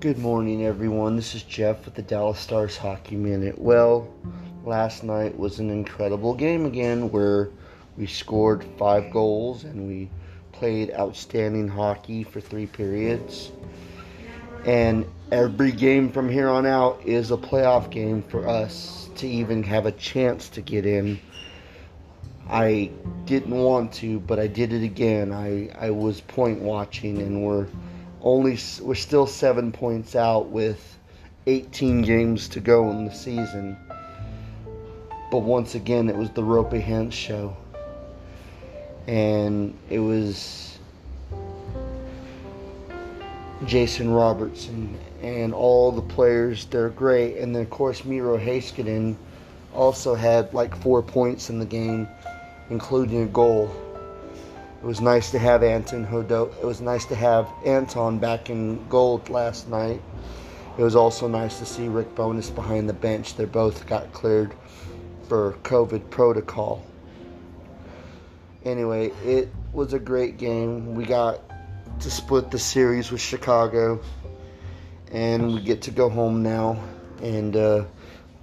Good morning, everyone. This is Jeff with the Dallas Stars Hockey Minute. Well, last night was an incredible game again where we scored 5 goals and we played outstanding hockey for 3 periods. And every game from here on out is a playoff game for us to even have a chance to get in. I didn't want to, but I did it again. I was point watching, and we're still 7 points out with 18 games to go in the season. But once again, it was the ropey hand show, and it was Jason Robertson and all the players. They're great, and then of course Miro Haskinen also had like 4 points in the game, including a goal. It was nice to have Anton Hodo. It was nice to have Anton back in goal last night. It was also nice to see Rick Bonus behind the bench. They both got cleared for COVID protocol. Anyway, it was a great game. We got to split the series with Chicago, and we get to go home now and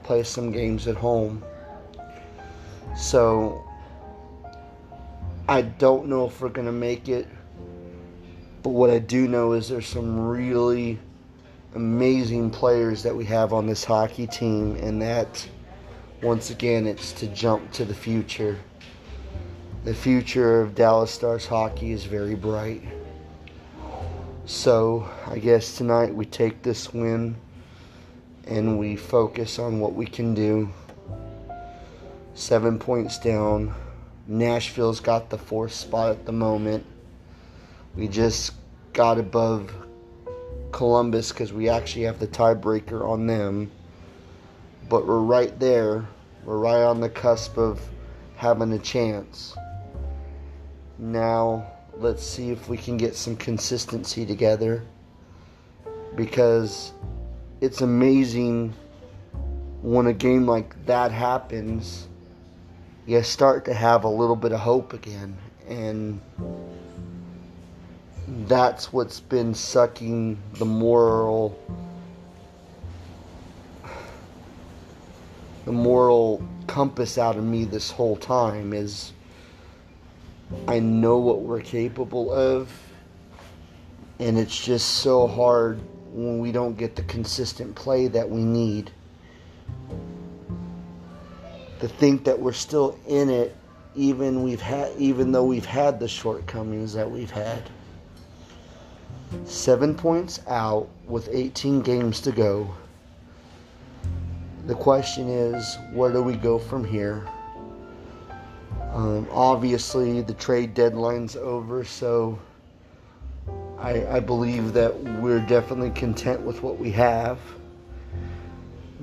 play some games at home. So I don't know if we're going to make it, but what I do know is there's some really amazing players that we have on this hockey team, and that, once again, it's to jump to the future. The future of Dallas Stars hockey is very bright. So I guess tonight we take this win and we focus on what we can do. 7 points down. Nashville's got the 4th spot at the moment. We just got above Columbus because we actually have the tiebreaker on them. But we're right there. We're right on the cusp of having a chance. Now, let's see if we can get some consistency together, because it's amazing when a game like that happens, you start to have a little bit of hope again. And that's what's been sucking the moral compass out of me this whole time, is I know what we're capable of, and it's just so hard when we don't get the consistent play that we need. To think that we're still in it, even though we've had the shortcomings that we've had. 7 points out with 18 games to go. The question is, where do we go from here? Obviously, the trade deadline's over, so I believe that we're definitely content with what we have,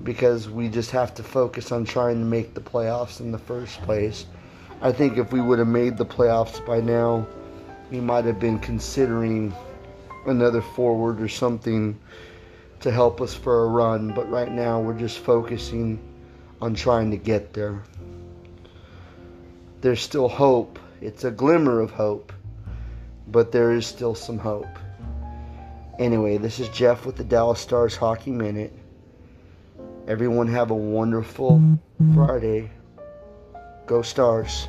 because we just have to focus on trying to make the playoffs in the first place. I think if we would have made the playoffs by now, we might have been considering another forward or something to help us for a run. But right now, we're just focusing on trying to get there. There's still hope. It's a glimmer of hope, but there is still some hope. Anyway, this is Jeff with the Dallas Stars Hockey Minute. Everyone have a wonderful Friday. Go Stars.